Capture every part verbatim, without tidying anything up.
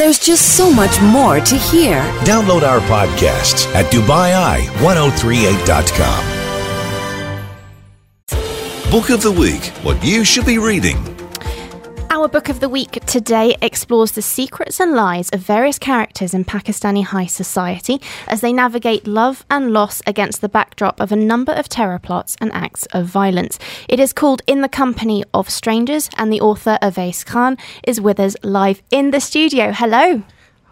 There's just so much more to hear. Download our podcasts at Dubai Eye ten thirty-eight dot com. Book of the Week, what you should be reading. Our Book of the Week today explores the secrets and lies of various characters in Pakistani high society as they navigate love and loss against the backdrop of a number of terror plots and acts of violence. It is called In the Company of Strangers, and the author, Awais Khan, is with us live in the studio. Hello.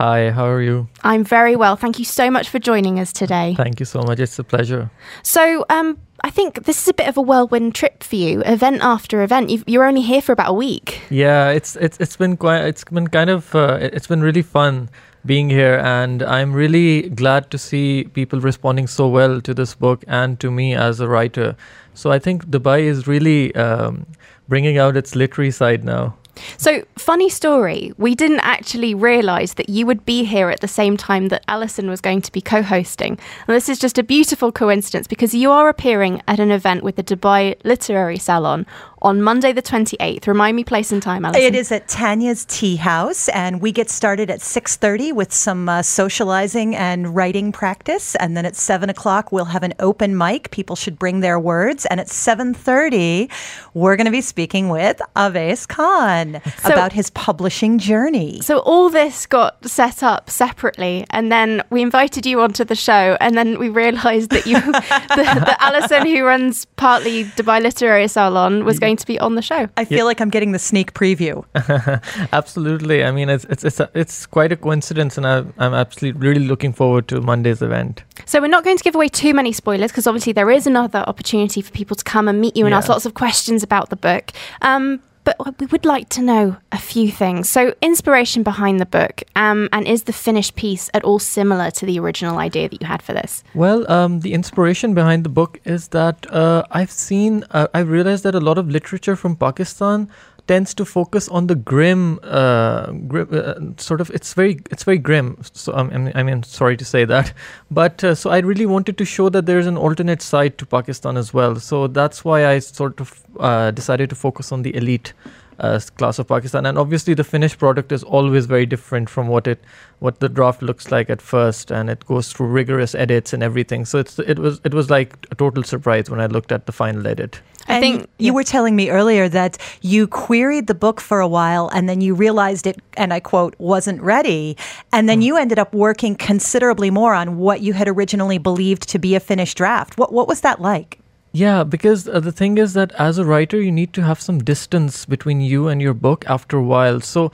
Hi, how are you? I'm very well. Thank you so much for joining us today. Thank you so much. It's a pleasure. So, um, I think this is a bit of a whirlwind trip for you, event after event. You've, you're only here for about a week. Yeah, it's it's it's been quite. It's been kind of. Uh, it's been really fun being here, and I'm really glad to see people responding so well to this book and to me as a writer. So I think Dubai is really um, bringing out its literary side now. So, funny story, we didn't actually realise that you would be here at the same time that Alison was going to be co-hosting. And this is just a beautiful coincidence because you are appearing at an event with the Dubai Literary Salon on Monday the twenty-eighth. Remind me place and time, Alison. It is at Tanya's Tea House, and we get started at six thirty with some uh, socialising and writing practice. And then at seven o'clock, we'll have an open mic. People should bring their words. And at seven thirty, we're going to be speaking with Awais Khan so, about his publishing journey. So all this got set up separately, and then we invited you onto the show, and then we realised that you, the, the Alison who runs partly Dubai Literary Salon was going to be on the show. I feel yeah. like I'm getting the sneak preview. Absolutely. I mean, it's it's it's, a, it's quite a coincidence, and I, I'm absolutely really looking forward to Monday's event. So we're not going to give away too many spoilers because obviously there is another opportunity for people to come and meet you and yeah. ask lots of questions about the book. Um, but we would like to know a few things. So inspiration behind the book, um, and is the finished piece at all similar to the original idea that you had for this? Well, um, the inspiration behind the book is that uh, I've seen, uh, I've realized that a lot of literature from Pakistan tends to focus on the grim, uh, grim uh, sort of, it's very it's very grim. So um, I mean, I mean, sorry to say that. But uh, so I really wanted to show that there's an alternate side to Pakistan as well. So that's why I sort of uh, decided to focus on the elite uh, class of Pakistan. And obviously the finished product is always very different from what it what the draft looks like at first. And it goes through rigorous edits and everything. So it's it was it was like a total surprise when I looked at the final edit. And I think you were telling me earlier that you queried the book for a while and then you realized it, and I quote, wasn't ready. And then mm. you ended up working considerably more on what you had originally believed to be a finished draft. What, what was that like? Yeah, because uh, the thing is that as a writer, you need to have some distance between you and your book after a while. So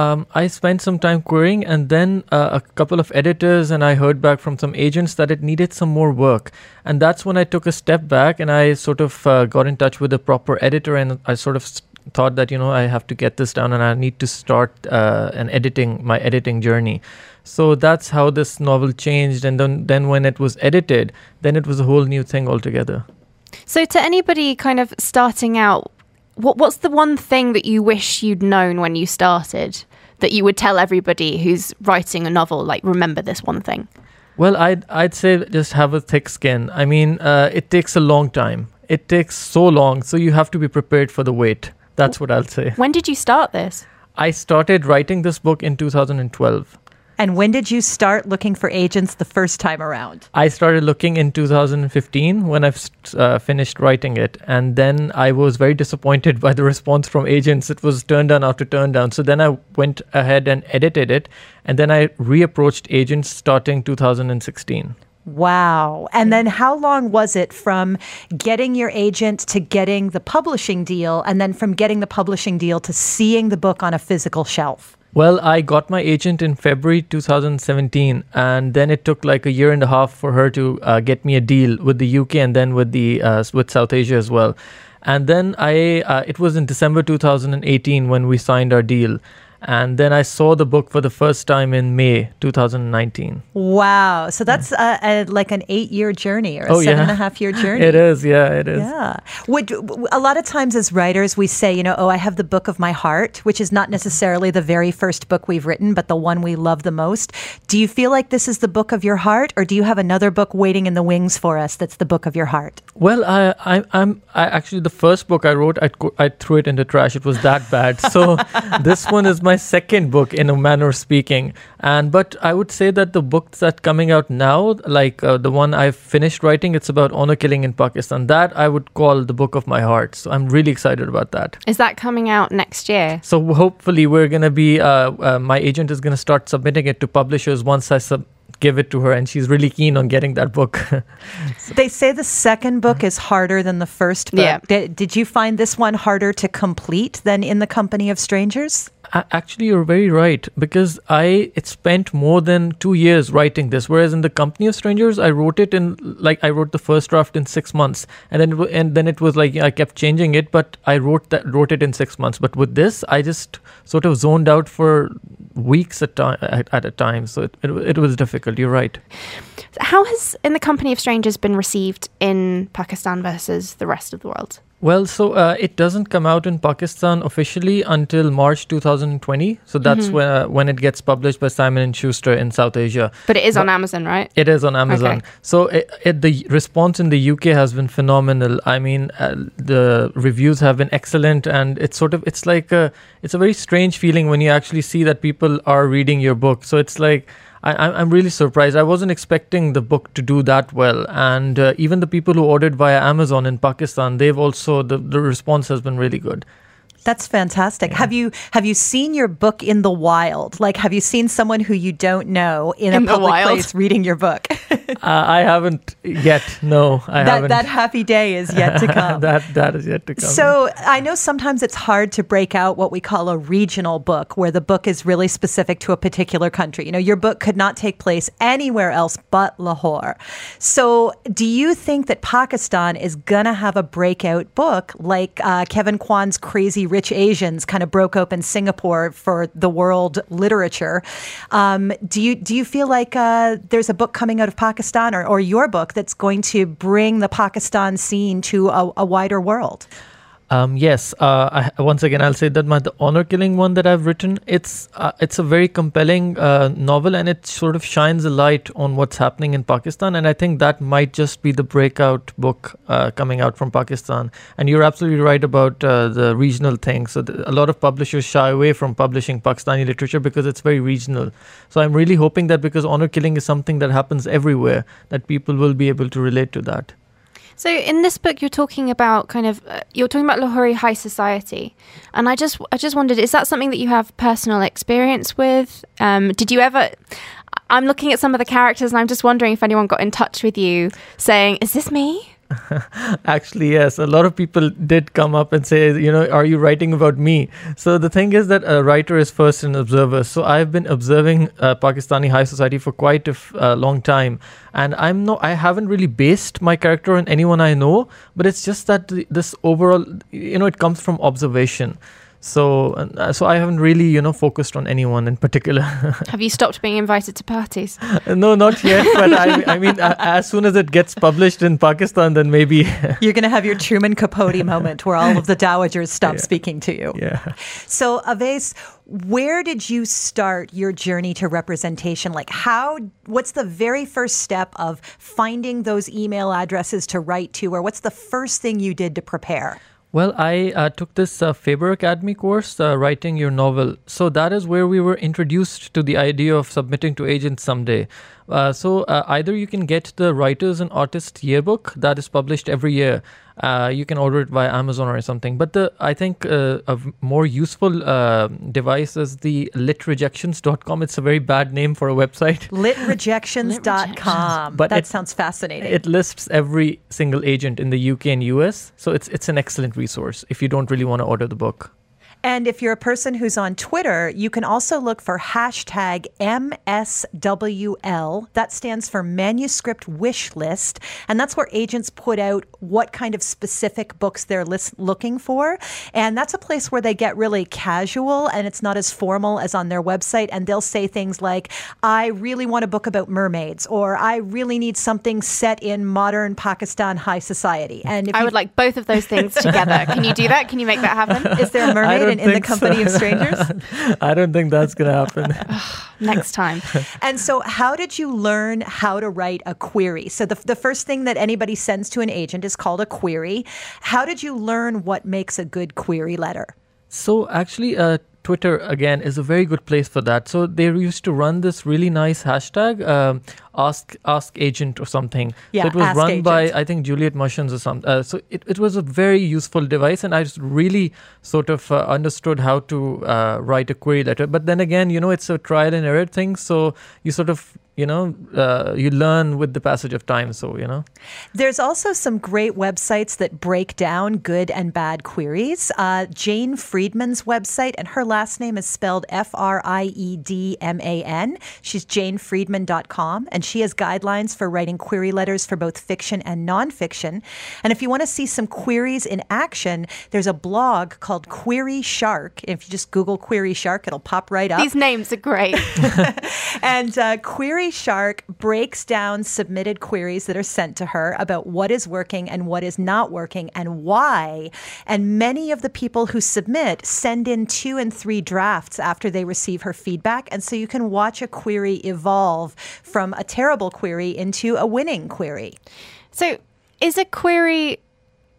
Um, I spent some time querying, and then uh, a couple of editors, and I heard back from some agents that it needed some more work. And that's when I took a step back and I sort of uh, got in touch with the proper editor, and I sort of st- thought that, you know, I have to get this down and I need to start uh, an editing, my editing journey. So that's how this novel changed. And then, then when it was edited, then it was a whole new thing altogether. So to anybody kind of starting out, What what's the one thing that you wish you'd known when you started that you would tell everybody who's writing a novel, like, remember this one thing? Well, I'd, I'd say just have a thick skin. I mean, uh, it takes a long time. It takes so long. So you have to be prepared for the wait. That's what I'll say. When did you start this? I started writing this book in two thousand twelve. And when did you start looking for agents the first time around? I started looking in two thousand fifteen when I've uh, finished writing it. And then I was very disappointed by the response from agents. It was turn down after turn down. So then I went ahead and edited it. And then I reapproached agents starting two thousand sixteen. Wow. And then how long was it from getting your agent to getting the publishing deal, and then from getting the publishing deal to seeing the book on a physical shelf? Well, I got my agent in February two thousand seventeen, and then it took like a year and a half for her to uh, get me a deal with the U K and then with the uh, with South Asia as well. And then I uh, it was in December two thousand eighteen when we signed our deal. And then I saw the book for the first time in May two thousand nineteen. Wow. So that's yeah. a, a, like an eight-year journey or a oh, seven yeah. and a half-year journey. It is. Yeah, it is. Yeah. Would, a lot of times as writers, we say, you know, oh, I have the book of my heart, which is not necessarily the very first book we've written, but the one we love the most. Do you feel like this is the book of your heart, or do you have another book waiting in the wings for us that's the book of your heart? Well, I, I, I'm I actually, the first book I wrote, I, I threw it in the trash. It was that bad. So this one is my my second book, in a manner of speaking. And but I would say that the books that coming out now, like uh, the one I've finished writing, it's about honor killing in Pakistan. That I would call the book of my heart. So I'm really excited about that. Is that coming out next year? So hopefully we're going to be, uh, uh, my agent is going to start submitting it to publishers once I sub. give it to her, and she's really keen on getting that book. So. They say the second book is harder than the first book. Yeah. Did, did you find this one harder to complete than In the Company of Strangers? Actually, you're very right, because I it spent more than two years writing this, whereas In the Company of Strangers, I wrote it in, like, I wrote the first draft in six months, and then and then it was like I kept changing it, but I wrote that wrote it in six months. But with this, I just sort of zoned out for weeks at time at, at a time, so it, it it was difficult. You're right. How has In the Company of Strangers been received in Pakistan versus the rest of the world? Well, so uh, it doesn't come out in Pakistan officially until March two thousand twenty. So that's mm-hmm. when uh, when it gets published by Simon and Schuster in South Asia. But it is but on Amazon, right? It is on Amazon. Okay. So it, it, the response in the U K has been phenomenal. I mean, uh, the reviews have been excellent, and it's sort of it's like a, it's a very strange feeling when you actually see that people are reading your book. So it's like. I, I'm really surprised. I wasn't expecting the book to do that well. And uh, even the people who ordered via Amazon in Pakistan, they've also, the, the response has been really good. That's fantastic. Yeah. Have you have you seen your book in the wild? Like, have you seen someone who you don't know in, in a public wild? place reading your book? uh, I haven't yet. No, I that, haven't. That happy day is yet to come. that That is yet to come. So I know sometimes it's hard to break out what we call a regional book, where the book is really specific to a particular country. You know, your book could not take place anywhere else but Lahore. So do you think that Pakistan is going to have a breakout book like uh, Kevin Kwan's Crazy Rich Asians kind of broke open Singapore for the world literature? Um, do you do you feel like uh, there's a book coming out of Pakistan or, or your book that's going to bring the Pakistan scene to a, a wider world? Um, yes. Uh, I, once again, I'll say that my the honor killing one that I've written, it's uh, it's a very compelling uh, novel, and it sort of shines a light on what's happening in Pakistan. And I think that might just be the breakout book uh, coming out from Pakistan. And you're absolutely right about uh, the regional thing. So the, a lot of publishers shy away from publishing Pakistani literature because it's very regional. So I'm really hoping that because honor killing is something that happens everywhere, that people will be able to relate to that. So in this book, you're talking about kind of uh, you're talking about Lahori high society, and I just I just wondered, is that something that you have personal experience with? Um, did you ever? I'm looking at some of the characters, and I'm just wondering if anyone got in touch with you saying, "Is this me?" Actually, yes. A lot of people did come up and say, you know, are you writing about me? So the thing is that a writer is first an observer. So I've been observing uh, Pakistani high society for quite a f- uh, long time. And I'm no, I haven't really based my character on anyone I know, but it's just that th- this overall, you know, it comes from observation. So, uh, so I haven't really, you know, focused on anyone in particular. Have you stopped being invited to parties? No, not yet. But I, I mean, uh, as soon as it gets published in Pakistan, then maybe you're going to have your Truman Capote moment where all of the dowagers stop yeah. speaking to you. Yeah. So, Awais, where did you start your journey to representation? Like, how? What's the very first step of finding those email addresses to write to, or what's the first thing you did to prepare? Well, I uh, took this uh, Faber Academy course, uh, Writing Your Novel. So that is where we were introduced to the idea of submitting to agents someday. Uh, so uh, either you can get the Writers and Artists Yearbook that is published every year. Uh, you can order it via Amazon or something. But the I think uh, a more useful uh, device is the lit rejections dot com. It's a very bad name for a website. lit rejections dot com. That it, sounds fascinating. It lists every single agent in the U K and U S. So it's it's an excellent resource if you don't really want to order the book. And if you're a person who's on Twitter, you can also look for hashtag M S W L. That stands for Manuscript Wish List. And that's where agents put out what kind of specific books they're list- looking for. And that's a place where they get really casual, and it's not as formal as on their website. And they'll say things like, I really want a book about mermaids, or I really need something set in modern Pakistan high society. And if I you- would like both of those things together. Can you do that? Can you make that happen? Is there a mermaid? And in the company so. of strangers? I don't think that's going to happen. Next time. And so how did you learn how to write a query? So the, the first thing that anybody sends to an agent is called a query. How did you learn what makes a good query letter? So actually, uh, Twitter, again, is a very good place for that. So they used to run this really nice hashtag, um, ask ask agent or something. Yeah, so it was ask run agent. by, I think, Juliet Mushins or something. Uh, so it, it was a very useful device, and I just really sort of uh, understood how to uh, write a query letter. But then again, you know, it's a trial and error thing, so you sort of, you know, uh, you learn with the passage of time. So, you know, there's also some great websites that break down good and bad queries. Uh, Jane Friedman's website, and her last name is spelled F R I E D M A N. She's jane friedman dot com, and she has guidelines for writing query letters for both fiction and nonfiction. And if you want to see some queries in action, there's a blog called Query Shark. If you just Google Query Shark, it'll pop right up. These names are great. And uh, Query Shark breaks down submitted queries that are sent to her about what is working and what is not working and why. And many of the people who submit send in two and three drafts after they receive her feedback. And so you can watch a query evolve from a terrible query into a winning query. So is a query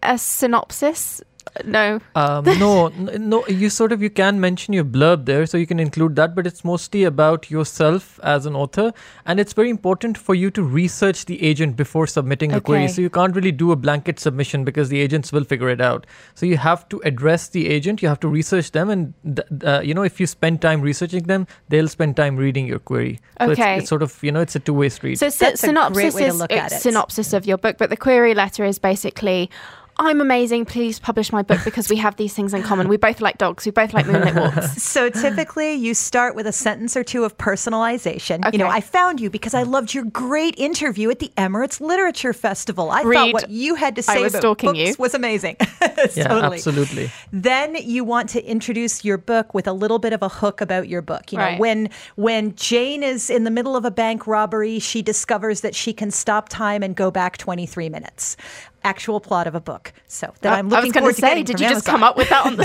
a synopsis? No. um, no, no. You sort of you can mention your blurb there, so you can include that. But it's mostly about yourself as an author, and it's very important for you to research the agent before submitting okay. a query. So you can't really do a blanket submission because the agents will figure it out. So you have to address the agent. You have to research them, and th- uh, you know if you spend time researching them, they'll spend time reading your query. So okay. It's, it's sort of you know it's a two-way street. So sy- synopsis is a synopsis of your book, but the query letter is basically, I'm amazing, please publish my book because we have these things in common. We both like dogs. We both like moonlit walks. So typically you start with a sentence or two of personalization. Okay. You know, I found you because I loved your great interview at the Emirates Literature Festival. I Read, thought what you had to say was about books you. was amazing. Yeah, totally. Absolutely. Then you want to introduce your book with a little bit of a hook about your book. You know, right. when, when Jane is in the middle of a bank robbery, she discovers that she can stop time and go back twenty-three minutes. Actual plot of a book. So that uh, I'm looking forward to getting from Amazon. I was going to say, did you just come up with that on the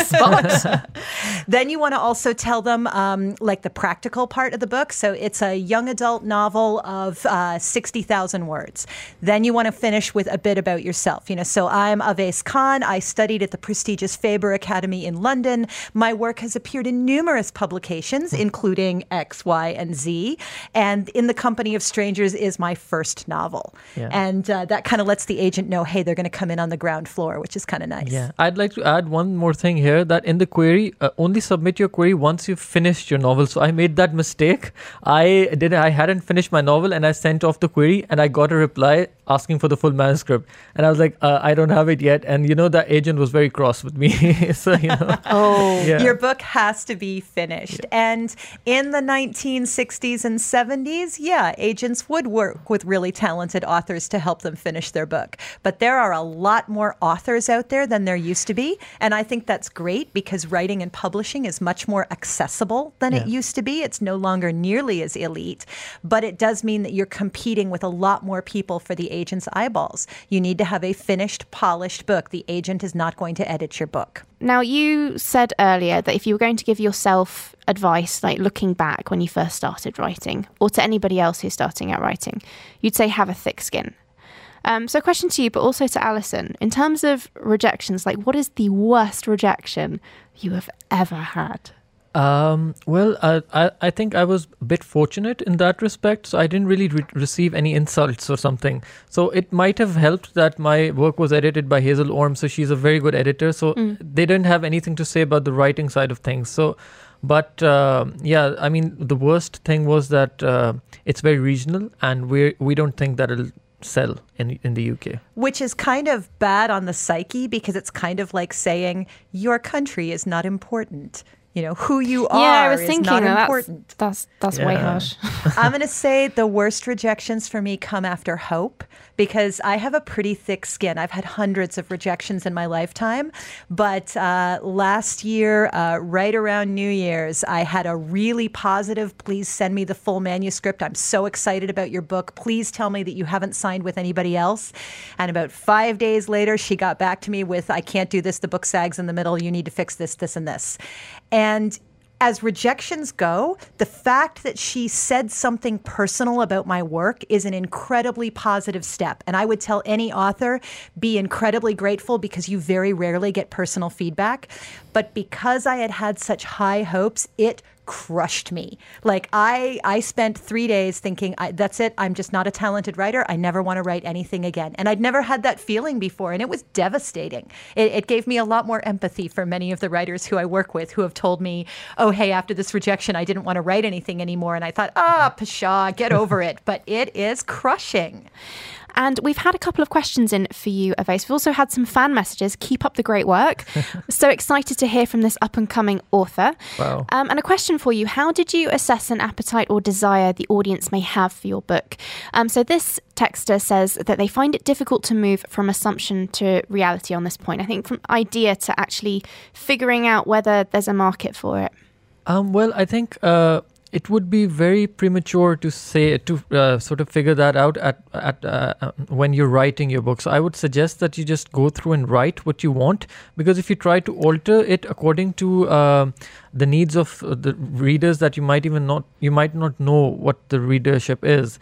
spot? Then you want to also tell them um, like the practical part of the book. So it's a young adult novel of uh, sixty thousand words. Then you want to finish with a bit about yourself. You know, so I'm Awais Khan. I studied at the prestigious Faber Academy in London. My work has appeared in numerous publications, including X, Y, and Z. And In the Company of Strangers is my first novel. Yeah. And uh, that kind of lets the agent know, hey, they're going to come in on the ground floor, which is kind of nice. Yeah, I'd like to add one more thing here, that in the query, uh, only submit your query once you've finished your novel. So I made that mistake. I did. I hadn't finished my novel and I sent off the query and I got a reply asking for the full manuscript. And I was like, uh, I don't have it yet. And you know, that agent was very cross with me. So, you know, oh, yeah. Your book has to be finished. Yeah. And in the nineteen sixties and seventies, yeah, agents would work with really talented authors to help them finish their book. But there are a lot more authors out there than there used to be. And I think that's great because writing and publishing is much more accessible than yeah. it used to be. It's no longer nearly as elite, but it does mean that you're competing with a lot more people for the agent's eyeballs. You need to have a finished, polished book. The agent is not going to edit your book. Now, you said earlier that if you were going to give yourself advice, like looking back when you first started writing, or to anybody else who's starting out writing, you'd say have a thick skin. Um, so a question to you, but also to Alison. In terms of rejections, like what is the worst rejection you have ever had? Um, well, I, I, I think I was a bit fortunate in that respect. So I didn't really re- receive any insults or something. So it might have helped that my work was edited by Hazel Orm. So she's a very good editor. So mm. they didn't have anything to say about the writing side of things. So, but uh, yeah, I mean, the worst thing was that uh, it's very regional and we we don't think that it'll sell in in the U K. Which is kind of bad on the psyche because it's kind of like saying your country is not important. You know, who you are yeah, I was is thinking, not no, important. That's that's, that's yeah. way harsh. I'm going to say the worst rejections for me come after hope because I have a pretty thick skin. I've had hundreds of rejections in my lifetime. But uh, last year, uh, right around New Year's, I had a really positive, please send me the full manuscript. I'm so excited about your book. Please tell me that you haven't signed with anybody else. And about five days later, she got back to me with, I can't do this. The book sags in the middle. You need to fix this, this, and this. And And as rejections go, the fact that she said something personal about my work is an incredibly positive step. And I would tell any author, be incredibly grateful, because you very rarely get personal feedback. But because I had had such high hopes, it crushed me. Like I, I spent three days thinking, I, that's it. I'm just not a talented writer. I never want to write anything again. And I'd never had that feeling before. And it was devastating. It, it gave me a lot more empathy for many of the writers who I work with who have told me, oh, hey, after this rejection, I didn't want to write anything anymore. And I thought, ah, oh, pshaw, get over it. But it is crushing. And we've had a couple of questions in for you, Awais. We've also had some fan messages. Keep up the great work. So excited to hear from this up-and-coming author. Wow. Um, and a question for you. How did you assess an appetite or desire the audience may have for your book? Um, so this texter says that they find it difficult to move from assumption to reality on this point. I think from idea to actually figuring out whether there's a market for it. Um, well, I think... Uh It would be very premature to say to uh, sort of figure that out at at uh, when you're writing your book. So I would suggest that you just go through and write what you want, because if you try to alter it according to uh, the needs of the readers that you might even not you might not know what the readership is,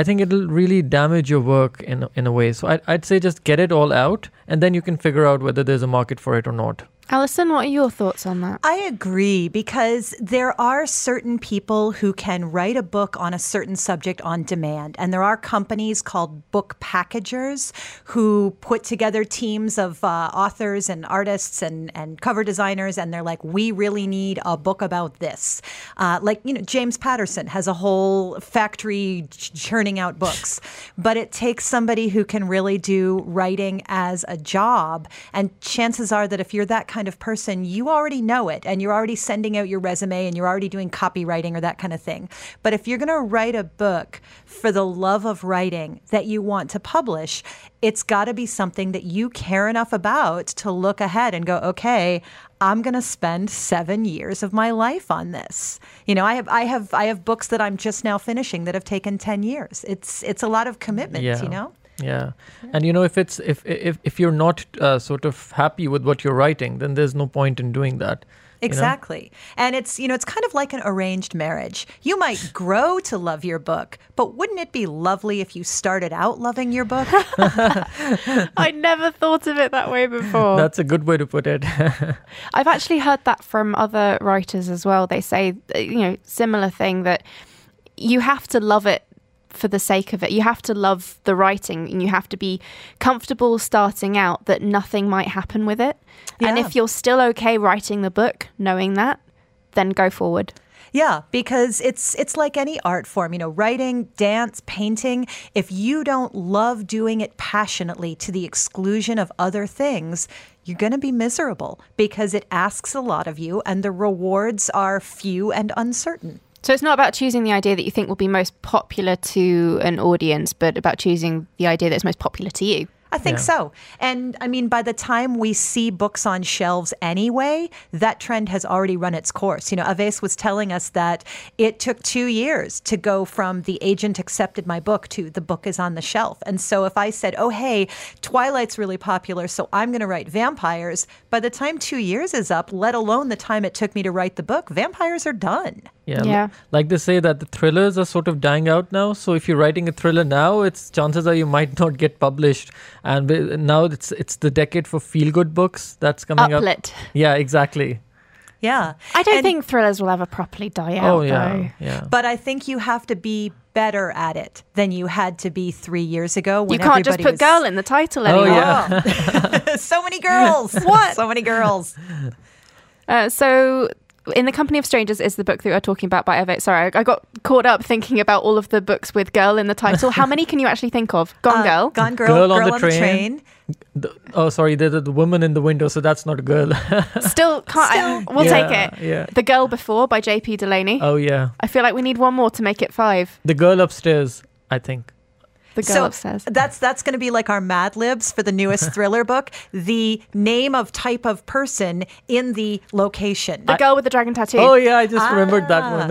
I think it'll really damage your work in in a way. So I, I'd say just get it all out, and then you can figure out whether there's a market for it or not. Alison, what are your thoughts on that? I agree, because there are certain people who can write a book on a certain subject on demand. And there are companies called book packagers who put together teams of uh, authors and artists and, and cover designers. And they're like, we really need a book about this. Uh, like, you know, James Patterson has a whole factory churning out books. But it takes somebody who can really do writing as a job. And chances are that if you're that kind kind of person, you already know it, and you're already sending out your resume, and you're already doing copywriting or that kind of thing. But if you're going to write a book for the love of writing that you want to publish, it's got to be something that you care enough about to look ahead and go, okay, I'm going to spend seven years of my life on this. You know, I have I have I have books that I'm just now finishing that have taken ten years. It's it's a lot of commitment, yeah. You know? Yeah. And, you know, if it's if if, if you're not uh, sort of happy with what you're writing, then there's no point in doing that. Exactly. You know? And it's, you know, it's kind of like an arranged marriage. You might grow to love your book, but wouldn't it be lovely if you started out loving your book? I never thought of it that way before. That's a good way to put it. I've actually heard that from other writers as well. They say, you know, similar thing, that you have to love it for the sake of it. You have to love the writing, and you have to be comfortable starting out that nothing might happen with it. Yeah. And if you're still okay writing the book, knowing that, then go forward. Yeah, because it's it's like any art form, you know, writing, dance, painting. If you don't love doing it passionately to the exclusion of other things, you're going to be miserable, because it asks a lot of you and the rewards are few and uncertain. So it's not about choosing the idea that you think will be most popular to an audience, but about choosing the idea that's most popular to you. I think yeah. so. And I mean, by the time we see books on shelves anyway, that trend has already run its course. You know, Awais was telling us that it took two years to go from the agent accepted my book to the book is on the shelf. And so if I said, oh, hey, Twilight's really popular, so I'm going to write vampires. By the time two years is up, let alone the time it took me to write the book, vampires are done. Yeah. yeah. Like they say that the thrillers are sort of dying out now. So if you're writing a thriller now, it's chances are you might not get published. And now it's it's the decade for feel-good books that's coming up. Uplit. Yeah, exactly. Yeah. I don't and think thrillers will ever properly die out, oh, yeah, though. Yeah. But I think you have to be better at it than you had to be three years ago. When you can't just put was... girl in the title anymore. Oh, yeah. So many girls. What? So many girls. Uh, so... In the Company of Strangers is the book that we are talking about by Awais. Sorry, I got caught up thinking about all of the books with girl in the title. How many can you actually think of? Gone uh, Girl. Gone Girl. Girl, girl on, the, on train. the train. The, oh, sorry, the, the, the woman in the window, so that's not a girl. Still can't. Still. I, we'll yeah, take it. Yeah. The Girl Before by J P Delaney. Oh, yeah. I feel like we need one more to make it five. The Girl Upstairs, I think. The Girl so Upstairs. That's that's going to be like our Mad Libs for the newest thriller book. The name of type of person in the location. The I, girl with the dragon tattoo. Oh, yeah. I just ah, remembered that one.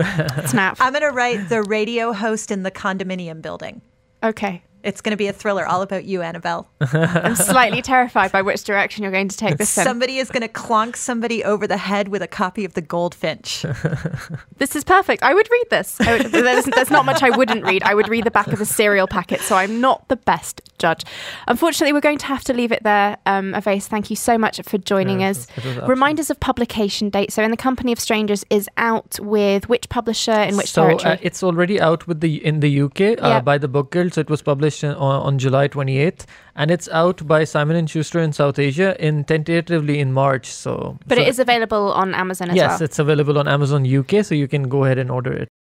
Snap. I'm going to write the radio host in the condominium building. Okay. It's going to be a thriller all about you, Annabelle. I'm slightly terrified by which direction you're going to take this. Somebody in. is going to clonk somebody over the head with a copy of The Goldfinch. This is perfect. I would read this. I would, there's, there's not much I wouldn't read. I would read the back of a cereal packet, so I'm not the best judge. Unfortunately, we're going to have to leave it there. Um, Awais, thank you so much for joining yeah, us. Remind us of publication date. So In the Company of Strangers is out with which publisher in which so, territory? Uh, it's already out with the in the U K uh, yeah. by the Book Guild. So it was published in, on, on July twenty-eighth, and it's out by Simon and Schuster in South Asia in tentatively in March. So, But so, it is available on Amazon as yes, well. Yes, it's available on Amazon U K, so you can go ahead and order it.